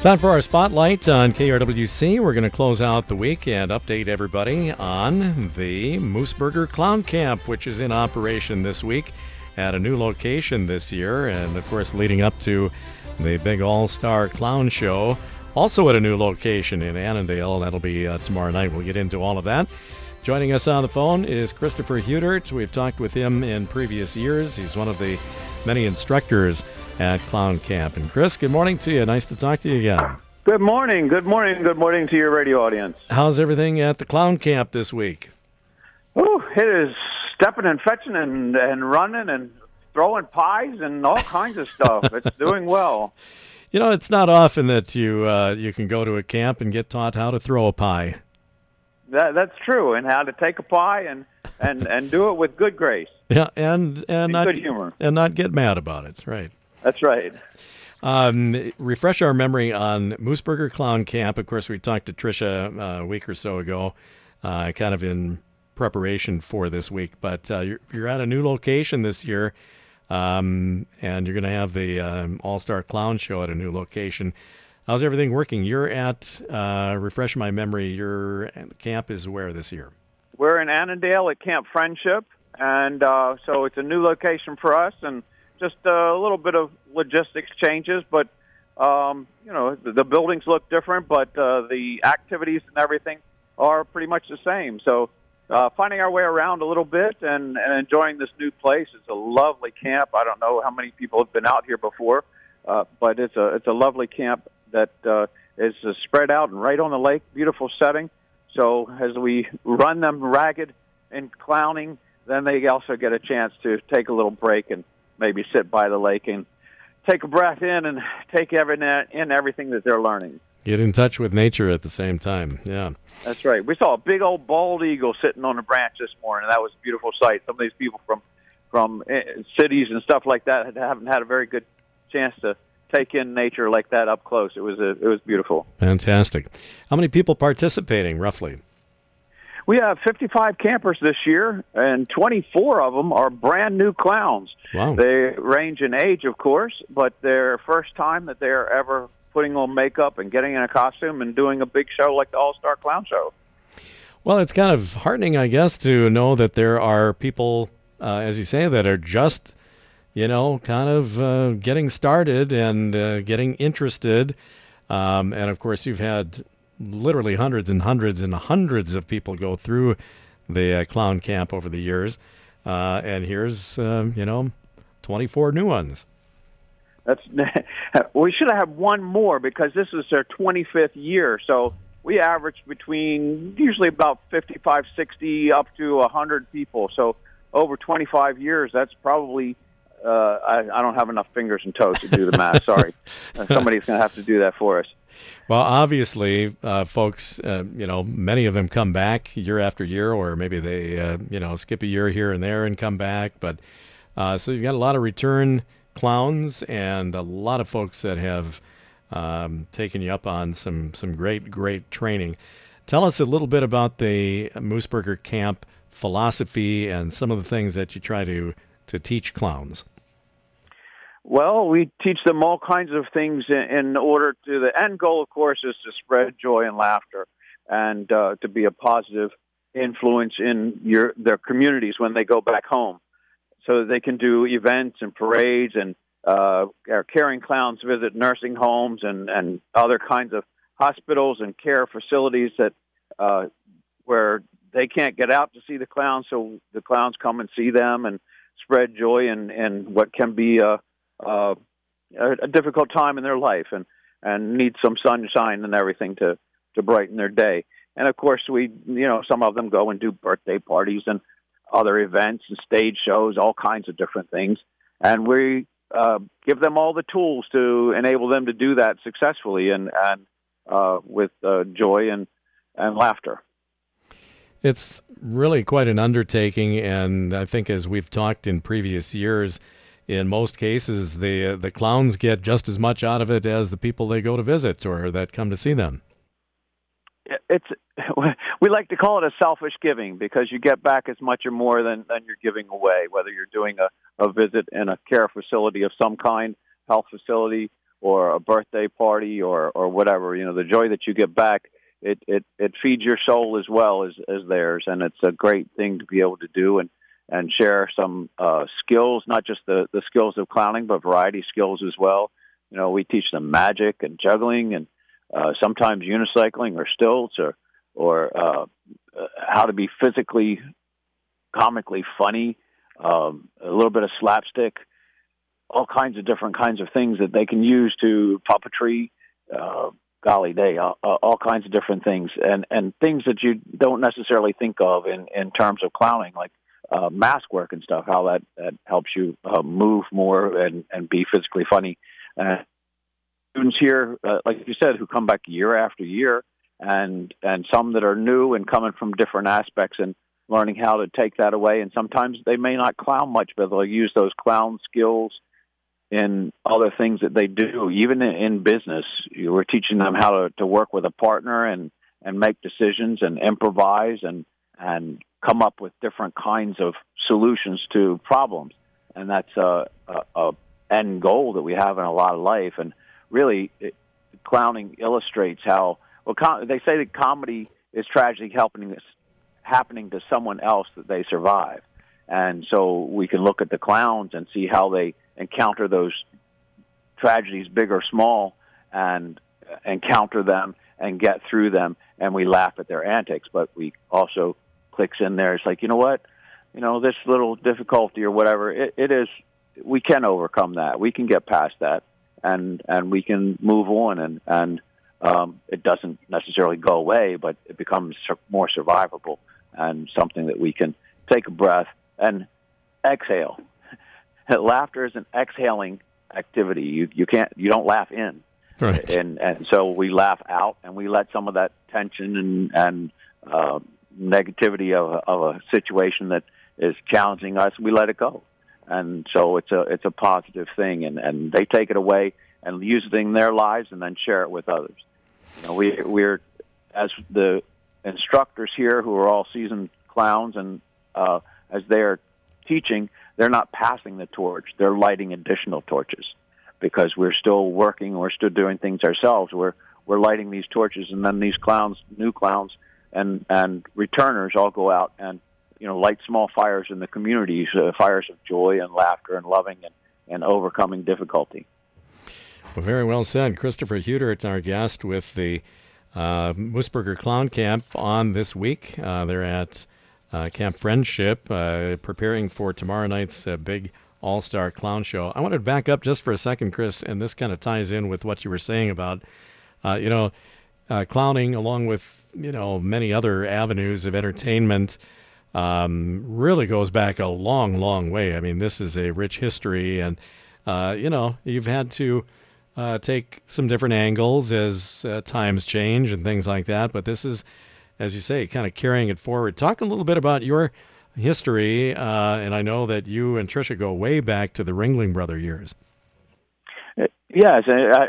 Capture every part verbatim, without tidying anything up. Time for our spotlight on K R W C. We're going to close out the week and update everybody on the Mooseburger Clown Camp, which is in operation this week at a new location this year, and of course leading up to the big all-star clown show, also at a new location in Annandale. That'll be uh, tomorrow night. We'll get into all of that. Joining us on the phone is Christopher Hudert. We've talked with him in previous years. He's one of the many instructors at Clown Camp. And Chris, good morning to you. Nice to talk to you again. Good morning. Good morning. Good morning to your radio audience. How's everything at the Clown Camp this week? Oh, it is stepping and fetching and, and running and throwing pies and all kinds of stuff. It's doing well. You know, it's not often that you uh, you can go to a camp and get taught how to throw a pie. That, that's true, and how to take a pie and, and, and do it with good grace. Yeah, and and not, good humor. And not get mad about it. Right. That's right. Um, refresh our memory on Mooseburger Clown Camp. Of course, we talked to Tricia uh, a week or so ago, uh, kind of in preparation for this week. But uh, you're, you're at a new location this year, um, and you're going to have the um, All-Star Clown Show at a new location. How's everything working? You're at, uh, refresh my memory, your camp is where this year? We're in Annandale at Camp Friendship, and uh, so it's a new location for us, and just a little bit of logistics changes, but, um, you know, the, the buildings look different, but uh, the activities and everything are pretty much the same. So uh, finding our way around a little bit and, and enjoying this new place. It's a lovely camp. I don't know how many people have been out here before, uh, but it's a it's a lovely camp that uh, is uh, spread out and right on the lake, beautiful setting. So as we run them ragged and clowning, then they also get a chance to take a little break and maybe sit by the lake and take a breath in and take every, in everything that they're learning. Get in touch with nature at the same time, yeah. That's right. We saw a big old bald eagle sitting on a branch this morning. That was a beautiful sight. Some of these people from from cities and stuff like that haven't had a very good chance to take in nature like that up close. It was a, it was beautiful. Fantastic. How many people participating, roughly? We have fifty-five campers this year, and twenty-four of them are brand-new clowns. Wow. They range in age, of course, but they're first time that they're ever putting on makeup and getting in a costume and doing a big show like the All-Star Clown Show. Well, it's kind of heartening, I guess, to know that there are people, uh, as you say, that are just, you know, kind of uh, getting started and uh, getting interested. Um, and, of course, you've had literally hundreds and hundreds and hundreds of people go through the uh, clown camp over the years. Uh, and here's, uh, you know, twenty-four new ones. That's we should have one more because this is their twenty-fifth year. So we average between usually about fifty-five, sixty up to one hundred people. So over twenty-five years, that's probably... Uh, I, I don't have enough fingers and toes to do the math. Sorry. Uh, somebody's going to have to do that for us. Well, obviously, uh, folks, uh, you know, many of them come back year after year, or maybe they, uh, you know, skip a year here and there and come back. But uh, so you've got a lot of return clowns and a lot of folks that have um, taken you up on some, some great, great training. Tell us a little bit about the Mooseburger Camp philosophy and some of the things that you try to, to teach clowns. Well, we teach them all kinds of things in, in order to, the end goal, of course, is to spread joy and laughter and uh, to be a positive influence in your their communities when they go back home. So they can do events and parades, and uh, our caring clowns visit nursing homes and, and other kinds of hospitals and care facilities that uh, where they can't get out to see the clowns, so the clowns come and see them and spread joy and, and what can be a, Uh, a difficult time in their life, and, and need some sunshine and everything to, to brighten their day. And of course, we, you know, some of them go and do birthday parties and other events and stage shows, all kinds of different things. And we uh, give them all the tools to enable them to do that successfully and, and uh, with uh, joy and, and laughter. It's really quite an undertaking. And I think as we've talked in previous years, in most cases, the uh, the clowns get just as much out of it as the people they go to visit or that come to see them. It's we like to call it a selfish giving, because you get back as much or more than, than you're giving away, whether you're doing a, a visit in a care facility of some kind, health facility, or a birthday party or, or whatever, you know, the joy that you get back, it, it, it feeds your soul as well as, as theirs. And it's a great thing to be able to do and, and share some uh, skills, not just the, the skills of clowning, but variety skills as well. You know, we teach them magic and juggling and uh, sometimes unicycling or stilts or, or uh, how to be physically, comically funny, um, a little bit of slapstick, all kinds of different kinds of things that they can use to puppetry, uh, golly day, all, all kinds of different things, and, and things that you don't necessarily think of in, in terms of clowning, like uh, mask work and stuff, how that, that helps you uh, move more and, and be physically funny. Uh, students here, uh, like you said, who come back year after year, and and some that are new and coming from different aspects and learning how to take that away. And sometimes they may not clown much, but they'll use those clown skills in other things that they do, even in, in business. You were teaching them how to, to work with a partner and, and make decisions and improvise and, and come up with different kinds of solutions to problems. And that's a, a, a end goal that we have in a lot of life. And really, it, clowning illustrates how, well, com- they say that comedy is tragedy helping us, happening to someone else that they survive. And so we can look at the clowns and see how they encounter those tragedies, big or small, and encounter them and get through them. And we laugh at their antics, but we also clicks in there. It's like, you know what, you know, this little difficulty or whatever, it, it is, we can overcome that. We can get past that and, and we can move on and, and, um, it doesn't necessarily go away, but it becomes more survivable and something that we can take a breath and exhale. Laughter is an exhaling activity. You you can't you don't laugh in, right. and and so we laugh out, and we let some of that tension and and uh, negativity of a, of a situation that is challenging us, we let it go, and so it's a it's a positive thing, and, and they take it away and use it in their lives, and then share it with others. You know, we we're as the instructors here, who are all seasoned clowns, and uh, as they are teaching, they're not passing the torch. They're lighting additional torches because we're still working. We're still doing things ourselves. We're, we're lighting these torches, and then these clowns, new clowns and, and returners all go out and, you know, light small fires in the communities, uh, fires of joy and laughter and loving and, and overcoming difficulty. Well, very well said. Christopher Hudert, our guest with the uh, Mooseburger Clown Camp on this week. Uh, they're at Uh, Camp Friendship, uh, preparing for tomorrow night's uh, big all-star clown show. I want to back up just for a second, Chris, and this kind of ties in with what you were saying about, uh, you know, uh, clowning along with, you know, many other avenues of entertainment um, really goes back a long, long way. I mean, this is a rich history, and, uh, you know, you've had to uh, take some different angles as uh, times change and things like that, but this is, as you say, kind of carrying it forward. Talk a little bit about your history, uh, and I know that you and Tricia go way back to the Ringling Brother years. Yes. I, I,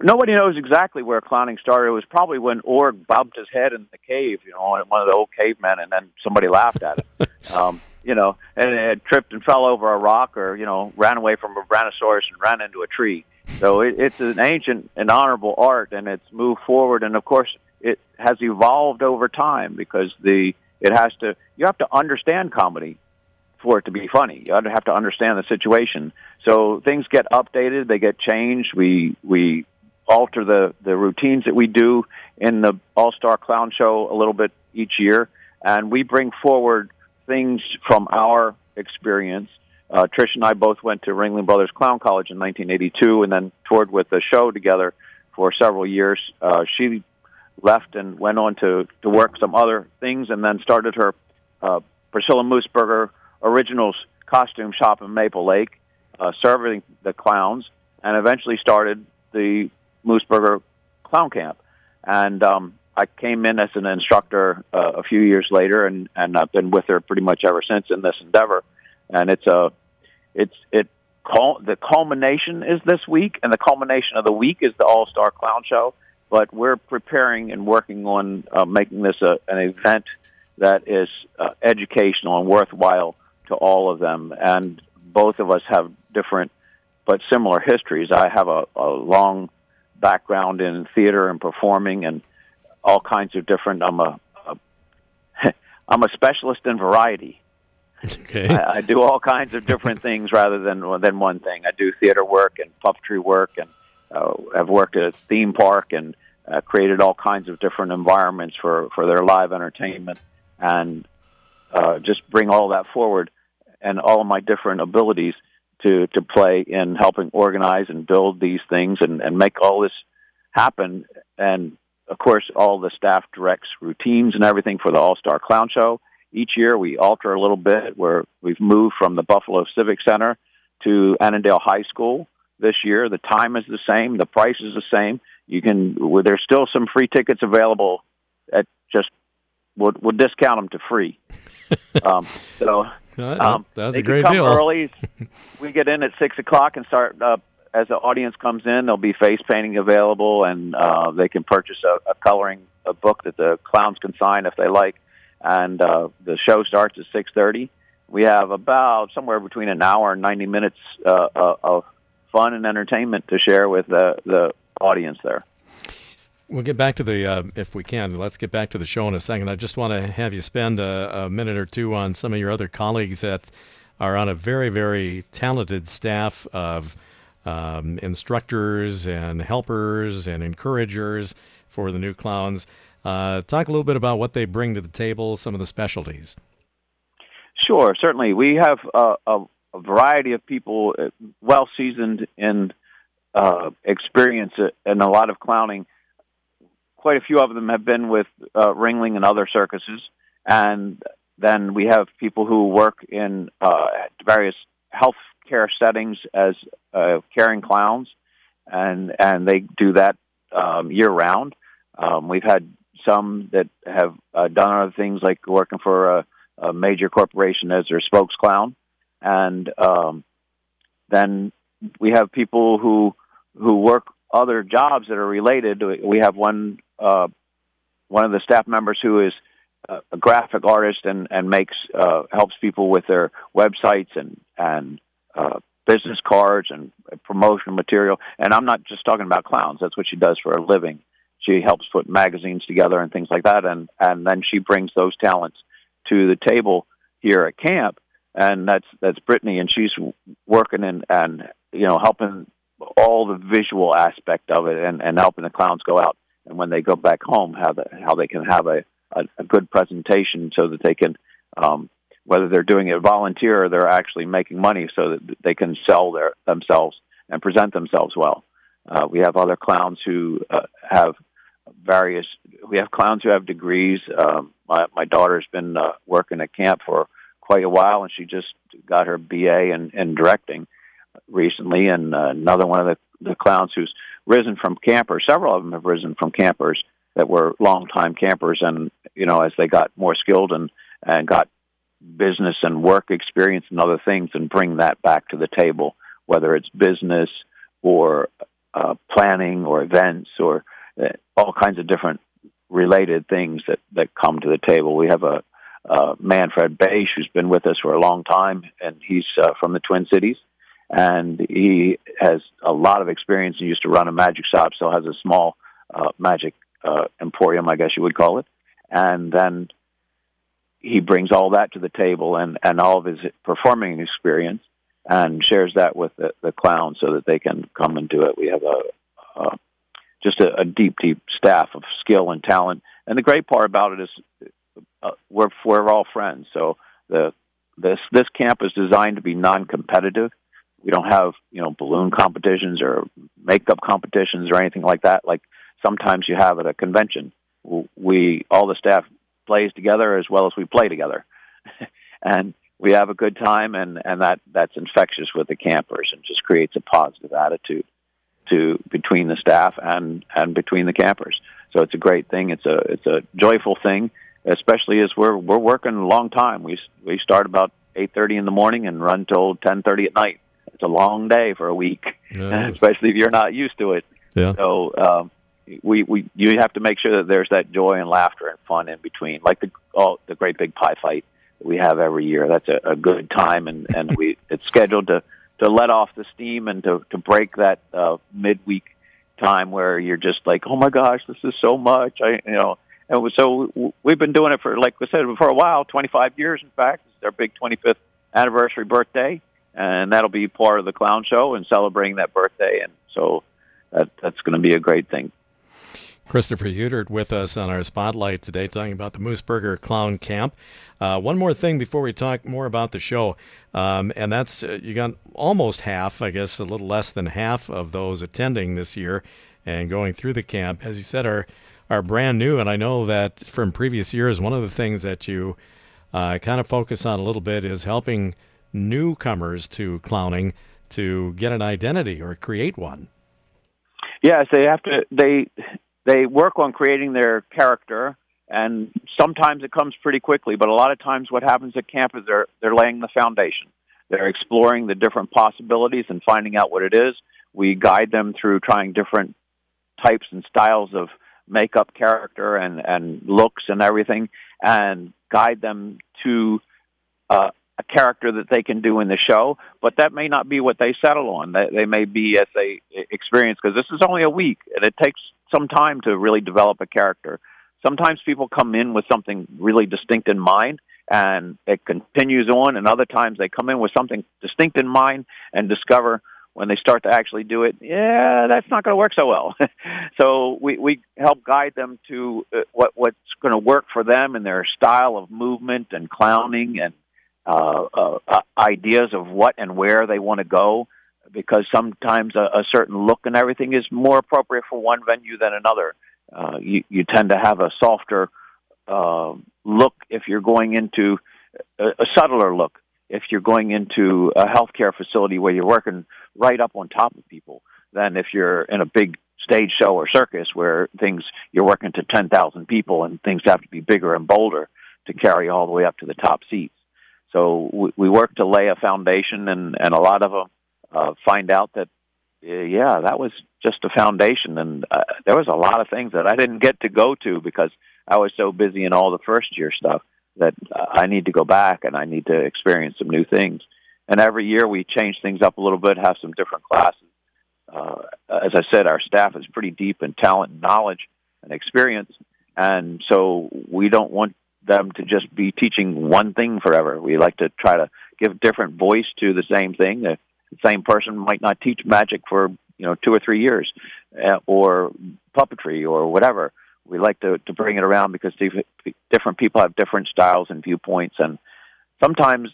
nobody knows exactly where clowning started. It was probably when Org bumped his head in the cave, you know, one of the old cavemen, and then somebody laughed at it, um, you know, and it tripped and fell over a rock or, you know, ran away from a brontosaurus and ran into a tree. So it, it's an ancient and honorable art, and it's moved forward, and, of course, it has evolved over time because the it has to you have to understand comedy for it to be funny. You have to understand the situation. So things get updated, they get changed. We we alter the, the routines that we do in the All-Star Clown Show a little bit each year, and we bring forward things from our experience. Uh, Trish and I both went to Ringling Brothers Clown College in nineteen eighty-two and then toured with the show together for several years. Uh, she left and went on to, to work some other things, and then started her uh, Priscilla Mooseburger Originals costume shop in Maple Lake, uh, serving the clowns, and eventually started the Mooseburger Clown Camp. And um, I came in as an instructor uh, a few years later, and, and I've been with her pretty much ever since in this endeavor. And it's a, it's it cul- the culmination is this week, and the culmination of the week is the All-Star Clown Show. But we're preparing and working on uh, making this a, an event that is uh, educational and worthwhile to all of them. And both of us have different but similar histories. I have a, a long background in theater and performing and all kinds of different. I'm a, a I'm a specialist in variety. Okay. I, I do all kinds of different things rather than than one thing. I do theater work and puppetry work, and uh, I've worked at a theme park and uh, created all kinds of different environments for, for their live entertainment, and uh, just bring all that forward and all of my different abilities to, to play in helping organize and build these things and, and make all this happen. And, of course, all the staff directs routines and everything for the All-Star Clown Show. Each year we alter a little bit. Where we've moved from the Buffalo Civic Center to Annandale High School this year. The time is the same. The price is the same. You can. Well, there's still some free tickets available. At just we'll, we'll discount them to free. Um, so um, that's a great deal. Early. We get in at six o'clock and start. Uh, as the audience comes in, there'll be face painting available, and uh, they can purchase a, a coloring a book that the clowns can sign if they like. And uh, the show starts at six thirty. We have about somewhere between an hour and ninety minutes uh, of fun and entertainment to share with the, the audience there. We'll get back to the, uh, if we can, let's get back to the show in a second. I just want to have you spend a, a minute or two on some of your other colleagues that are on a very, very talented staff of um, instructors and helpers and encouragers for the new clowns. Uh, talk a little bit about what they bring to the table, some of the specialties. Sure, certainly. We have uh, a, a variety of people well-seasoned in uh, experience in a lot of clowning. Quite a few of them have been with uh, Ringling and other circuses. And then we have people who work in uh, various health care settings as uh, caring clowns, and, and they do that um, year-round. Um, we've had some that have uh, done other things like working for a, a major corporation as their spokes clown. And um, then we have people who who work other jobs that are related. We have one uh, one of the staff members who is a graphic artist and, and makes uh, helps people with their websites and, and uh, business cards and promotional material. And I'm not just talking about clowns. That's what she does for a living. She helps put magazines together and things like that, and, and then she brings those talents to the table here at camp, and that's that's Brittany, and she's working and and you know helping all the visual aspect of it, and, and helping the clowns go out and when they go back home how the, how they can have a, a, a good presentation so that they can um, whether they're doing it volunteer or they're actually making money so that they can sell their themselves and present themselves well. Uh, we have other clowns who uh, have. Various, we have clowns who have degrees. Um, my, my daughter's been uh, working at camp for quite a while, and she just got her B A in, in directing recently. And uh, another one of the, the clowns who's risen from campers, several of them have risen from campers that were longtime campers. And, you know, as they got more skilled and, and got business and work experience and other things, and bring that back to the table, whether it's business or uh, planning or events or all kinds of different related things that, that come to the table. We have a, a man, Fred Bache, who's been with us for a long time, and he's uh, from the Twin Cities, and he has a lot of experience. He used to run a magic shop, so has a small uh, magic uh, emporium, I guess you would call it. And then he brings all that to the table and, and all of his performing experience and shares that with the, the clown so that they can come and do it. We have a... a Just a, a deep, deep staff of skill and talent, and the great part about it is uh, we're we're all friends. So the this this camp is designed to be non-competitive. We don't have you know balloon competitions or makeup competitions or anything like that. Like sometimes you have at a convention, we all the staff plays together as well as we play together, and we have a good time, and and that that's infectious with the campers and just creates a positive attitude. To between the staff and, and between the campers, so it's a great thing. It's a it's a joyful thing, especially as we're we're working a long time. We we start about eight thirty in the morning and run till ten thirty at night. It's a long day for a week, yeah. Especially if you're not used to it. Yeah. So um, we we you have to make sure that there's that joy and laughter and fun in between, like the oh, the great big pie fight that we have every year. That's a, a good time, and and we it's scheduled to to let off the steam and to, to break that uh, midweek time where you're just like, oh my gosh, this is so much. I, you know, and so we've been doing it for, like we said, for a while, twenty-five years, in fact. It's our big twenty-fifth anniversary birthday, and that'll be part of the clown show and celebrating that birthday. And so that, that's going to be a great thing. Christopher Hudert with us on our spotlight today, talking about the Mooseburger Clown Camp. Uh, one more thing before we talk more about the show, um, and that's uh, you got almost half, I guess a little less than half of those attending this year and going through the camp, as you said, are, are brand new. And I know that from previous years, one of the things that you uh, kind of focus on a little bit is helping newcomers to clowning to get an identity or create one. Yes, they have to... They, They work on creating their character, and sometimes it comes pretty quickly, but a lot of times what happens at camp is they're, they're laying the foundation. They're exploring the different possibilities and finding out what it is. We guide them through trying different types and styles of makeup, character, and, and looks and everything, and guide them to uh, a character that they can do in the show, but that may not be what they settle on. They, they may be, as they experience, because this is only a week, and it takes some time to really develop a character. Sometimes people come in with something really distinct in mind and it continues on, and other times they come in with something distinct in mind and discover when they start to actually do it, yeah, that's not going to work so well. So we, we help guide them to what, what's going to work for them and their style of movement and clowning and uh, uh, uh, ideas of what and where they want to go, because sometimes a, a certain look and everything is more appropriate for one venue than another. Uh, you, you tend to have a softer uh, look if you're going into a, a subtler look, if you're going into a healthcare facility where you're working right up on top of people, than if you're in a big stage show or circus where things you're working to ten thousand people and things have to be bigger and bolder to carry all the way up to the top seats. So we, we work to lay a foundation, and, and a lot of them Uh, find out that, uh, yeah, that was just a foundation. And uh, there was a lot of things that I didn't get to go to because I was so busy in all the first-year stuff that uh, I need to go back and I need to experience some new things. And every year we change things up a little bit, have some different classes. Uh, as I said, our staff is pretty deep in talent and knowledge and experience, and so we don't want them to just be teaching one thing forever. We like to try to give different voice to the same thing. Uh, The same person might not teach magic for, you know, two or three years uh, or puppetry or whatever. We like to, to bring it around because different people have different styles and viewpoints. And sometimes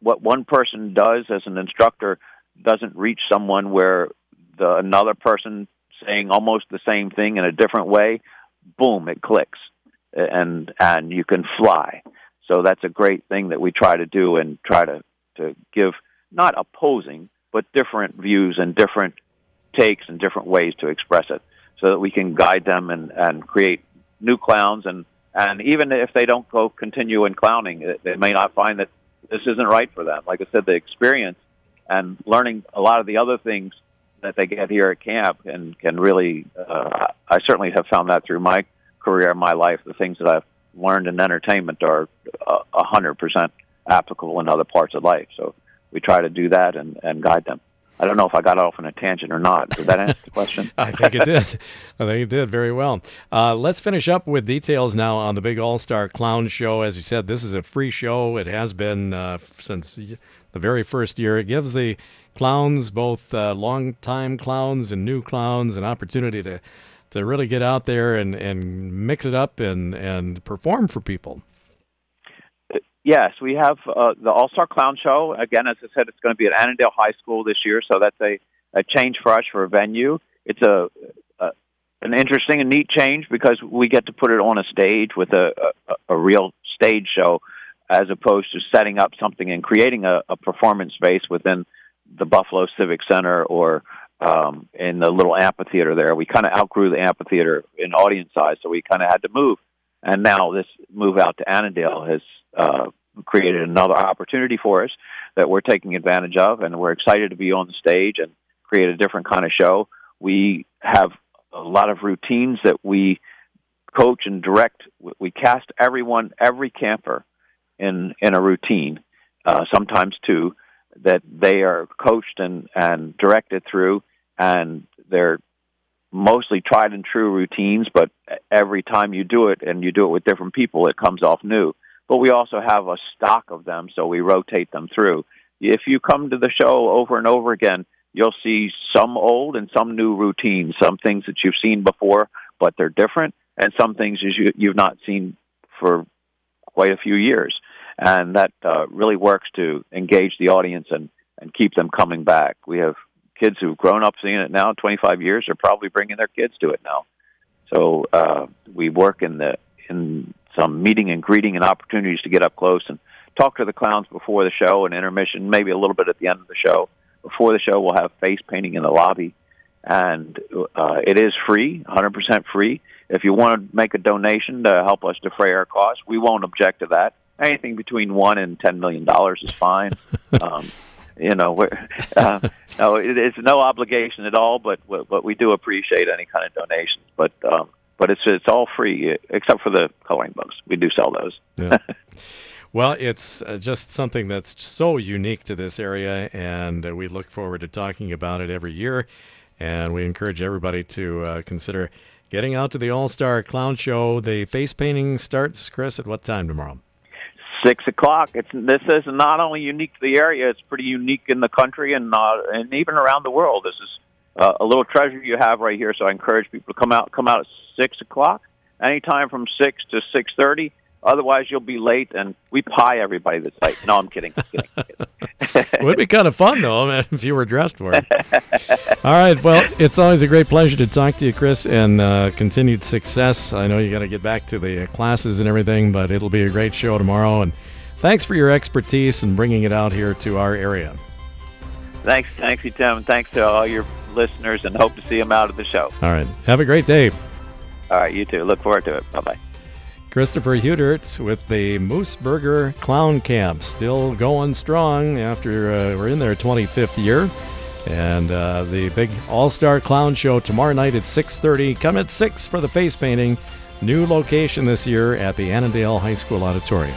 what one person does as an instructor doesn't reach someone where the, another person saying almost the same thing in a different way, boom, it clicks and, and you can fly. So that's a great thing that we try to do and try to, to give not opposing, but different views and different takes and different ways to express it so that we can guide them and, and create new clowns. And, and even if they don't go continue in clowning, they may not find that this isn't right for them. Like I said, the experience and learning a lot of the other things that they get here at camp and can really, uh, I certainly have found that through my career, my life, the things that I've learned in entertainment are uh, one hundred percent applicable in other parts of life. So we try to do that and, and guide them. I don't know if I got off on a tangent or not. Did that answer the question? I think it did. I think it did very well. Uh, let's finish up with details now on the Big All-Star Clown Show. As you said, this is a free show. It has been uh, since the very first year. It gives the clowns, both uh, long-time clowns and new clowns, an opportunity to, to really get out there and, and mix it up and, and perform for people. Yes, we have uh, the All-Star Clown Show. Again, as I said, it's going to be at Annandale High School this year, so that's a, a change for us for a venue. It's a, a an interesting and neat change because we get to put it on a stage with a, a, a real stage show as opposed to setting up something and creating a, a performance space within the Buffalo Civic Center or um, in the little amphitheater there. We kind of outgrew the amphitheater in audience size, so we kind of had to move. And now this move out to Annandale has uh, created another opportunity for us that we're taking advantage of, and we're excited to be on the stage and create a different kind of show. We have a lot of routines that we coach and direct. We cast everyone, every camper in, in a routine, uh, sometimes two, that they are coached and, and directed through, and they're mostly tried and true routines, but every time you do it, and you do it with different people, it comes off new. But we also have a stock of them, so we rotate them through. If you come to the show over and over again, you'll see some old and some new routines, some things that you've seen before, but they're different, and some things you, you've not seen for quite a few years. And that uh, really works to engage the audience and, and keep them coming back. We have kids who've grown up seeing it now, twenty-five years, are probably bringing their kids to it now. So uh, we work in the in some meeting and greeting and opportunities to get up close and talk to the clowns before the show and intermission, maybe a little bit at the end of the show. Before the show, we'll have face painting in the lobby. And uh, it is free, one hundred percent free. If you want to make a donation to help us defray our costs, we won't object to that. Anything between one and ten million dollars is fine. Um, you know, we're, uh, no, it, it's no obligation at all. But but we do appreciate any kind of donations. But um, but it's it's all free except for the coloring books. We do sell those. Yeah. Well, it's uh, just something that's so unique to this area, and uh, we look forward to talking about it every year. And we encourage everybody to uh, consider getting out to the All-Star Clown Show. The face painting starts, Chris, at what time tomorrow? six o'clock. It's, this is not only unique to the area, it's pretty unique in the country and uh, and even around the world. This is uh, a little treasure you have right here, so I encourage people to come out come out at six o'clock, anytime from six to six thirty. Otherwise, you'll be late, and we pie everybody that's late. No, I'm kidding. I'm kidding, I'm kidding. It would be kind of fun, though, if you were dressed for it. All right. Well, it's always a great pleasure to talk to you, Chris, and uh, continued success. I know you got to get back to the classes and everything, but it'll be a great show tomorrow. And thanks for your expertise and bringing it out here to our area. Thanks. Thanks, you, Tim. Thanks to all your listeners, and hope to see them out at the show. All right. Have a great day. All right. You too. Look forward to it. Bye-bye. Christopher Hudert with the Mooseburger Clown Camp, still going strong after uh, we're in their twenty-fifth year. And uh, the big All-Star Clown Show tomorrow night at six thirty. Come at six for the face painting. New location this year at the Annandale High School Auditorium.